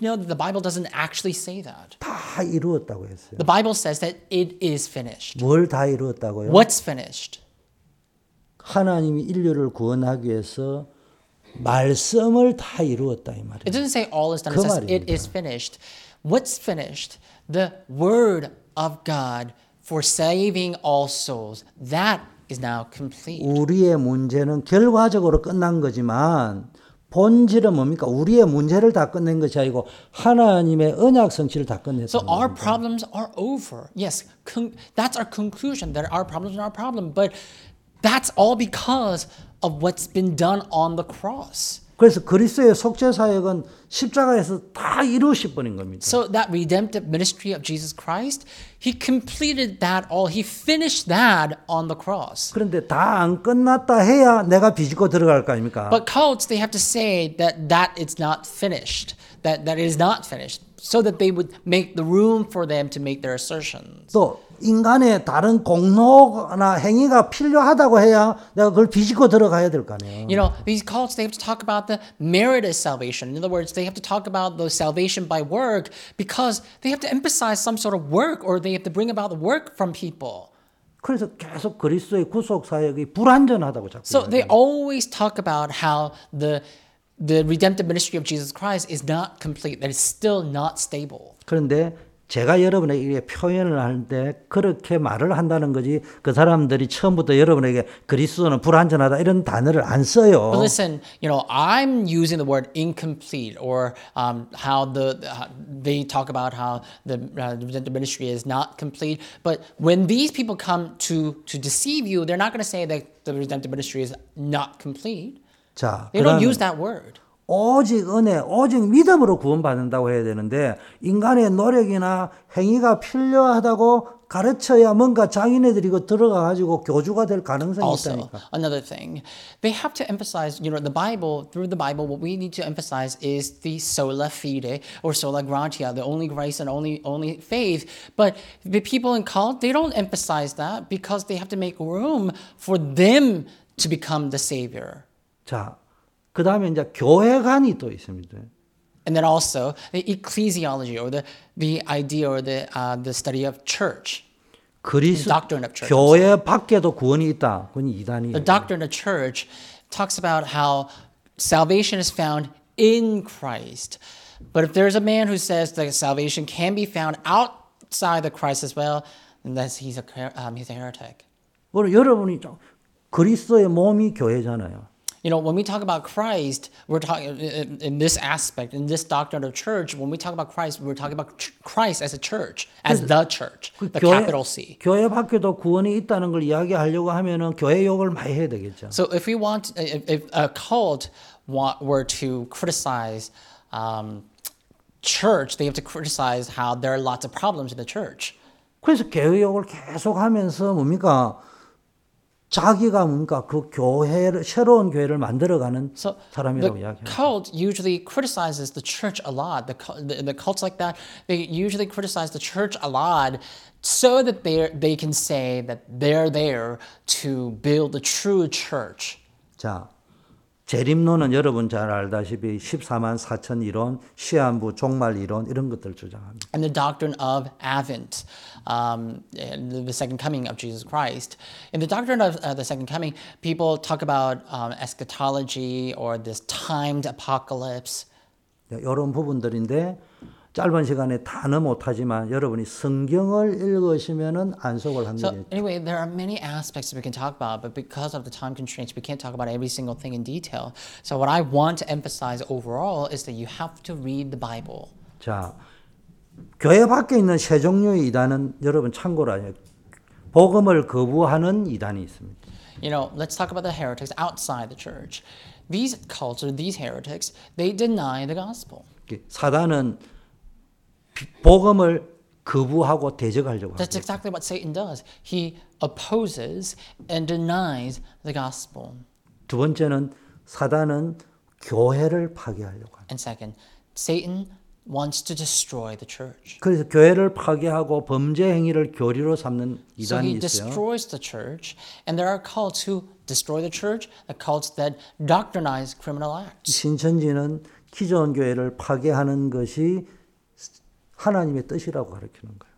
to know that the Bible doesn't actually say that. 다 이루었다고 했어요. The Bible says that it is finished. 뭘 다 이루었다고요? What's finished? 하나님이 인류를 구원하기 위해서. 말씀을 다 이루었다 이 말이에요. It doesn't say all is done. It says it is finished. What's finished? The word of God for saving all souls. That is now complete. 우리의 문제는 결과적으로 끝난 거지만 본질은 뭡니까? 우리의 문제를 다 끝낸 것이 아니고 하나님의 언약 성취를 다 끝냈다. So our problems are over. Yes, that's our conclusion. That our problems are our problem, but that's all because of what's been done on the cross. 그래서 그리스도의 속죄 사역은 십자가에서 다 이루신 분인 겁니다. So that redemptive ministry of Jesus Christ, he completed that all. He finished that on the cross. 그런데 다 안 끝났다 해야 내가 비집고 들어갈 거 아닙니까? But cults, they have to say that it's not finished. That it is not finished. So that they would make the room for them to make their assertions. 또 인간의 다른 공로나 행위가 필요하다고 해야 내가 그걸 비집고 들어가야 될 거 아니에요. You know, these cults, they have to talk about the merit of salvation. In other words, they have to talk about the salvation by work because they have to emphasize some sort of work or they have to bring about the work from people. 그래서 계속 그리스도의 구속 사역이 불완전하다고 자꾸. So they always talk about how the redemptive ministry of Jesus Christ is not complete. That is still not stable. 그런데 제가 여러분에게 표현을 할 때 그렇게 말을 한다는 거지 그 사람들이 처음부터 여러분에게 그리스도는 불완전하다 이런 단어를 안 써요. But listen, you know, I'm using the word incomplete or they talk about how the ministry is not complete. But when these people come to deceive you, they're not going to say that the redemptive ministry is not complete. 자, they don't use that word. 오직 은혜, 오직 믿음으로 구원받는다고 해야 되는데 인간의 노력이나 행위가 필요하다고 가르쳐야 뭔가 장인애들이 그 들어가 가지고 교주가 될 가능성이 있다니까. Also, another thing, they have to emphasize, you know, the Bible through the Bible, what we need to emphasize is the sola fide or sola gratia, the only grace and only faith. But the people in cult, they don't emphasize that because they have to make room for them to become the Savior. 자, 그 다음에 이제 교회관이 또 있습니다. And then also the ecclesiology or the idea or the study of church. 그리스 doctrine of church. 교회 밖에도 구원이 있다. 그건 이단이에요. The doctrine of church talks about how salvation is found in Christ. But if there's a man who says that salvation can be found outside of Christ as well, then he's a heretic. 여러분이 그리스도의 몸이 교회잖아요. You know, when we talk about Christ, we're talking in this aspect, in this doctrine of church. When we talk about Christ, we're talking about Christ as a church, as the church, the capital C. 교회 밖에도 구원이 있다는 걸 이야기하려고 하면은 교회 욕을 많이 해야 되겠죠. So if we want, if a cult were to criticize church, they have to criticize how there are lots of problems in the church. 그래서 교회 욕을 계속하면서 뭡니까? 자기가 뭔가 그 교회를 새로운 교회를 만들어가는 사람이라고 이야기해요. The cult usually criticizes the church a lot. The cults like that, they usually criticize the church a lot, so that they can say that they're there to build the true church. 자, 재림론은 여러분 잘 알다시피 14만 4천 이론, 시한부, 종말 이론 이런 것들 주장합니다. And the doctrine of Advent, the second coming of Jesus Christ. In the doctrine of the second coming, people talk about eschatology or this timed apocalypse. 이런 부분들인데 짧은 시간에 다는 못하지만 여러분이 성경을 읽으시면은 안속을 합니다. So anyway, there are many aspects that we can talk about, but because of the time constraints, we can't talk about every single thing in detail. So what I want to emphasize overall is that you have to read the Bible. 자, 교회 밖에 있는 세 종류의 이단은 여러분 참고로 아세요. 복음을 거부하는 이단이 있습니다. You know, let's talk about the heretics outside the church. These cults or these heretics, they deny the gospel. 사단은 복음을 거부하고 대적하려고 합니다. That's exactly what Satan does. He opposes and denies the gospel. 두 번째는 사단은 교회를 파괴하려고 합니다. And second, Satan wants to destroy the church. 그래서 교회를 파괴하고 범죄 행위를 교리로 삼는 이단이 있어요. So he destroys the church, and there are cults who destroy the church, the cults that doctrinize criminal acts. 신천지는 기존 교회를 파괴하는 것이 하나님의 뜻이라고 가르치는 거예요.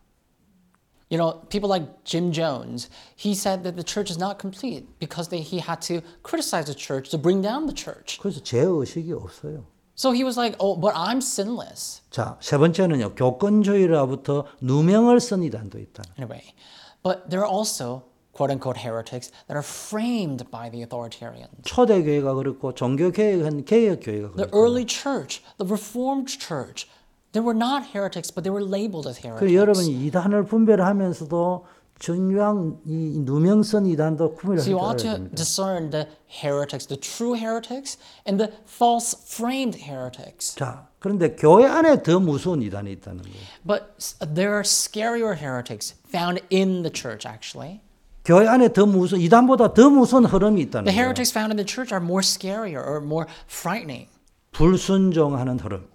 You know, people like Jim Jones, he said that the church is not complete because he had to criticize the church to bring down the church. 그래서 죄 의식이 없어요. So he was like, "Oh, but I'm sinless." 자, 세 번째는요. 교권주의로부터 누명을 쓴 이단도 있다. Anyway, but there are also quote-unquote heretics that are framed by the authoritarians. 초대교회가 그렇고 종교개혁한 개혁교회가 그렇고. The early church, the reformed church. They were not heretics, but they were labeled as heretics. 여러분이 이단을 분별하면서도 중요한 이 누명선 이단도 구별해야 됩니다. So you ought to discern the heretics, the true heretics, and the false framed heretics. 자, 그런데 교회 안에 더 무서운 이단이 있다는 거예요. But there are scarier heretics found in the church, actually. 교회 안에 더 무서운 이단보다 더 무서운 흐름이 있다는 거예요. The heretics found in the church are more scarier or more frightening. 불순종하는 흐름.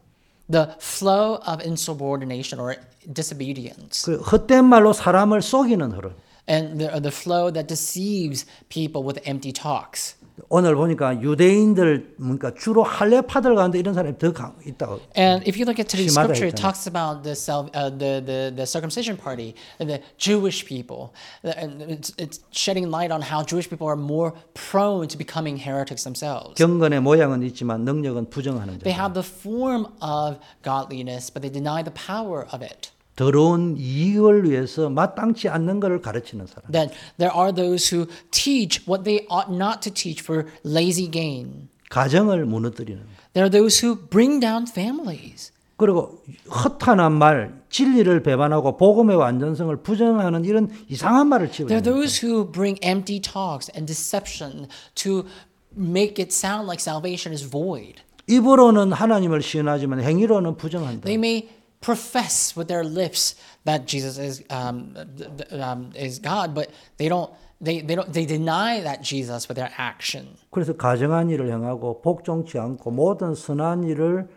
The flow of insubordination or disobedience. 그 헛된 말로 사람을 속이는 흐름. And the flow that deceives people with empty talks. 오늘 보니까 유대인들 그러니까 주로 할례파들 가운데 이런 사람이 더 있다고. And if you look at today's scripture, it talks about the circumcision party and the Jewish people. And it's shedding light on how Jewish people are more prone to becoming heretics themselves. 경건의 모양은 있지만 능력은 부정하는 자. They have the form of godliness, but they deny the power of it. 더러운 이익을 위해서 마땅치 않는 것을 가르치는 사람. Then there are those who teach what they ought not to teach for lazy gain. 가정을 무너뜨리는. There are those who bring down families. 그리고 허탄한 말, 진리를 배반하고 복음의 완전성을 부정하는 이런 이상한 말을 치우는. There are those who bring empty talks and deception to make it sound like salvation is void. 입으로는 하나님을 시인하지만 행위로는 부정한다. They may profess with their lips that Jesus is God, but they deny that Jesus with their action. 그래서 가정한 일을 행하고 복종치 않고 모든 선한 일을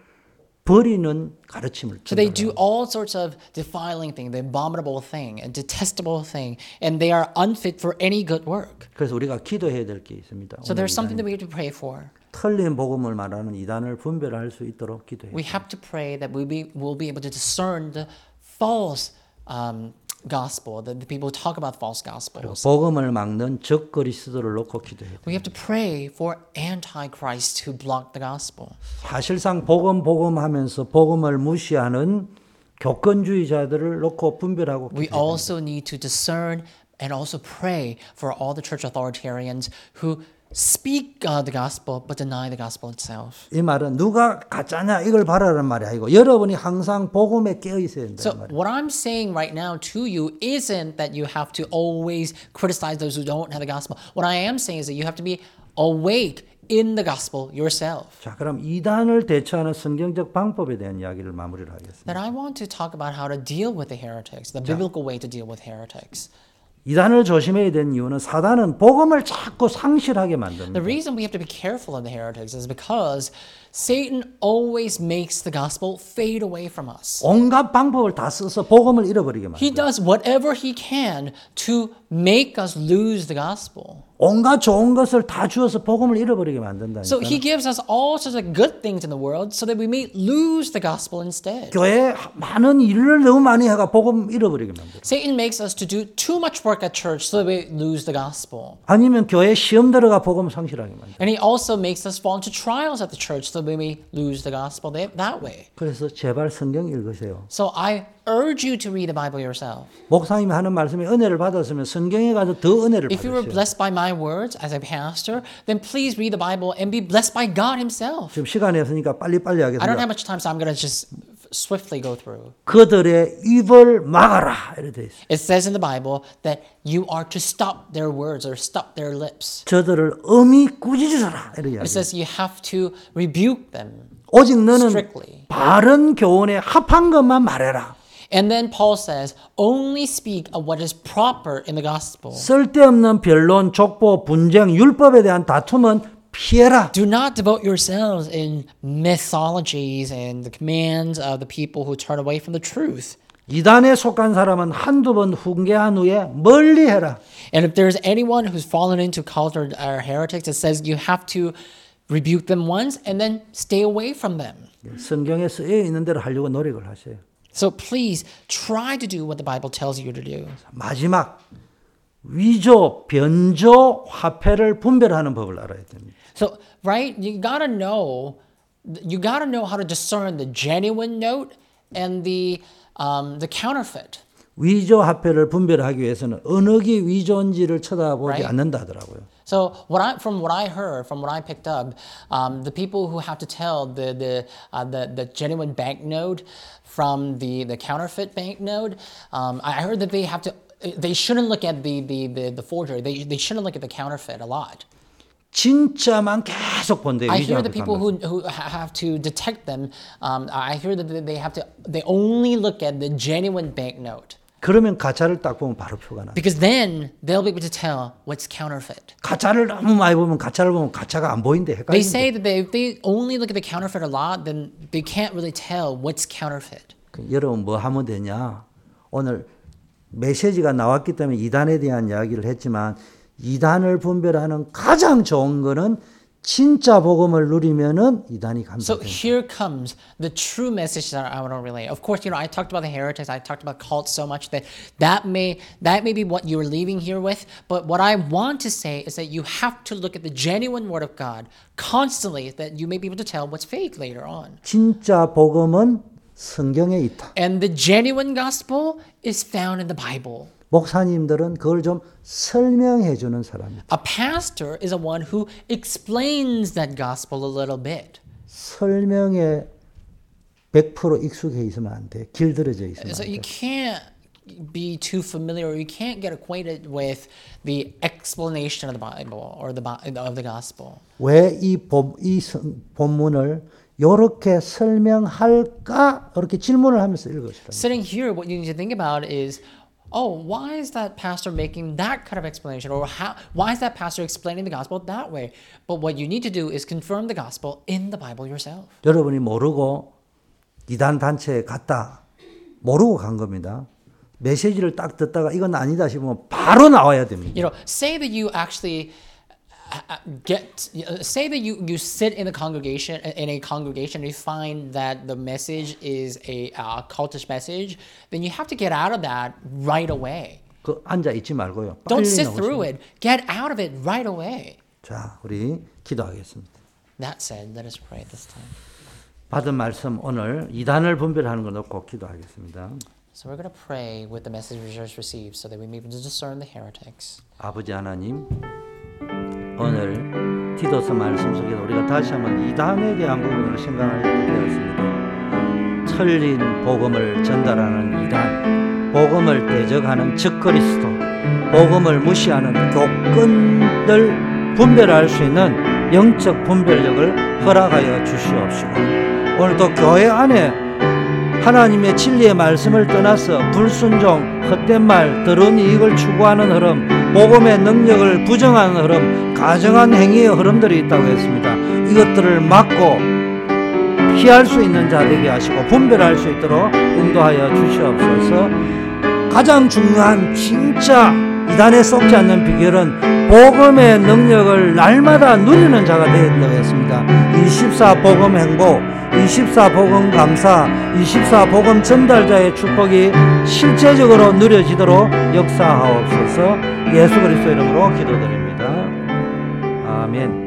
버리는 가르침을 준다. So they do all sorts of defiling thing, the abominable thing, and detestable thing, and they are unfit for any good work. 그래서 우리가 기도해야 될 게 있습니다. So there's something that we have to pray for. 틀린 복음을 말하는 이단을 분별할 수 있도록 기도해야 We have to pray that we'll be able to discern the false gospel, that the people talk about false gospels. 복음을 막는 적 그리스도를 놓고 기도해야 We have to pray for antichrist who block the gospel. 사실상 복음 하면서 복음을 무시하는 교권주의자들을 놓고 분별하고 We also need to discern and also pray for all the church authoritarians who speak the gospel but deny the gospel itself. 이 말은 누가 가짜냐 이걸 바라는 말이 아니고 여러분이 항상 복음에 깨어 있어야 된다. So what I'm saying right now to you isn't that you have to always criticize those who don't have the gospel. What I am saying is that you have to be awake in the gospel yourself. 자, 그럼 이단을 대처하는 성경적 방법에 대한 이야기를 마무리를 하겠습니다. That I want to talk about how to deal with the heretics, the biblical way to deal with heretics. 이단을 조심해야 되는 이유는 사단은 복음을 자꾸 상실하게 만듭니다. The reason we have to be careful of the heretics is because Satan always makes the gospel fade away from us. 온갖 방법을 다 써서 복음을 잃어버리게 만듭니다. He does whatever he can to make us lose the gospel. 온갖 좋은 것을 다 주어서 복음을 잃어버리게 만든다니까. So he gives us all sorts of good things in the world so that we may lose the gospel instead. 교회 많은 일을 너무 많이 해가 복음 잃어버리게 만든다. Satan makes us to do too much work at church so that we lose the gospel. 아니면 교회 시험 들어가 복음 상실하게 만든다. And he also makes us fall into trials at the church so that we may lose the gospel that way. 그래서 제발 성경 읽으세요. So I urge you to read the Bible yourself. 목사님이 하는 말씀에 은혜를 받았으면 성경에 가서 더 은혜를 받으세요. If you were blessed by my words as a pastor, then please read the Bible and be blessed by God himself. 지금 시간이 없으니까 빨리 하겠습니다. I don't have much time, so I'm going to just swiftly go through. 그들의 입을 막아라. 이렇게 돼 있어요. It says in the Bible that you are to stop their words or stop their lips. 저들을 엄히 꾸짖으라. 이렇게. It says you have to rebuke them. 오직 너는 strictly. 바른 교훈에 합한 것만 말해라. And then Paul says, only speak of what is proper in the gospel. 쓸데없는 변론, 족보, 분쟁, 율법에 대한 다툼은 피해라. Do not devote yourselves in mythologies and the commands of the people who turn away from the truth. 이단에 속한 사람은 한두 번 훈계한 후에 멀리해라. And if there's anyone who's fallen into cult or heretics, it says you have to rebuke them once and then stay away from them. 성경에 쓰여 있는 대로 하려고 노력을 하세요. So please try to do what the Bible tells you to do. 마지막 위조, 변조, 화폐를 분별하는 법을 알아야 됩니다. So right, you gotta know how to discern the genuine note and the counterfeit. 위조 화폐를 분별하기 위해서는 은어기 위조인지를 쳐다보지 않는다더라고요. So from what I picked up, the people who have to tell the genuine banknote from the counterfeit banknote, I heard that they shouldn't look at the forgery. They shouldn't look at the counterfeit a lot. 진짜만 계속 본대요. I hear the people who have to detect them. I hear that they only look at the genuine banknote. 그러면 가짜를 딱 보면 바로 표가 나. Because then they'll be able to tell what's counterfeit. 가짜를 너무 많이 보면 가짜가 안 보인대. 헷갈린대. They say that if they only look at the counterfeit a lot, then they can't really tell what's counterfeit. 여러분 뭐 하면 되냐? 오늘 메시지가 나왔기 때문에 이단에 대한 이야기를 했지만 이단을 분별하는 가장 좋은 거는 진짜 복음을 누리면은 이단이 감당됩니다. So here comes the true message that I want to relay. Of course, you know, I talked about the heretics, I talked about cults so much that may be what you're leaving here with. But what I want to say is that you have to look at the genuine word of God constantly, that you may be able to tell what's fake later on. 진짜 복음은 성경에 있다. And the genuine gospel is found in the Bible. 목사님들은 그걸 좀 설명해 주는 사람이다. A pastor is a one who explains that gospel a little bit. 설명에 100% 익숙해 있으면 안 돼. 길들여져 있으면 안 돼. So you can't be too familiar or you can't get acquainted with the explanation of the Bible or of the gospel. 왜 이 본문을 이렇게 설명할까? 이렇게 질문을 하면서 읽으시라. Sitting here, what you need to think about is Oh, why is that pastor making that kind of explanation? Or why is that pastor explaining the gospel that way? But what you need to do is confirm the gospel in the Bible yourself. 여러분이 모르고 이단 단체에 갔다. 모르고 간 겁니다. 메시지를 딱 듣다가 이건 아니다 싶으면 바로 나와야 됩니다. You know, say that you actually say that you sit in the congregation and you find that the message is a cultish message, then you have to get out of that right away. 그 앉아 있지 말고요. Don't sit through it. Get out of it right away. 자, 우리 기도하겠습니다. That said, let us pray this time. 받은 말씀 오늘 이단을 분별하는 거 놓고 기도하겠습니다. So we're going to pray with the message we just received so that we may be able to discern the heretics. 아버지 하나님, 오늘 디도서 말씀 속에서 우리가 다시 한번 이단에 대한 부분을 생각하게 되었습니다. 틀린 복음을 전달하는 이단, 복음을 대적하는 적그리스도, 복음을 무시하는 교권을 분별할 수 있는 영적 분별력을 허락하여 주시옵시고 오늘도 교회 안에 하나님의 진리의 말씀을 떠나서 불순종, 헛된 말, 더러운 이익을 추구하는 흐름, 복음의 능력을 부정하는 흐름, 가정한 행위의 흐름들이 있다고 했습니다. 이것들을 막고 피할 수 있는 자 되게 하시고 분별할 수 있도록 인도하여 주시옵소서. 가장 중요한 진짜 이단에 속지 않는 비결은 복음의 능력을 날마다 누리는 자가 되어야 된다고 했습니다. 24복음 행보, 24복음 감사, 24복음 전달자의 축복이 실제적으로 누려지도록 역사하옵소서. 예수 그리스도 이름으로 기도드립니다. 아멘.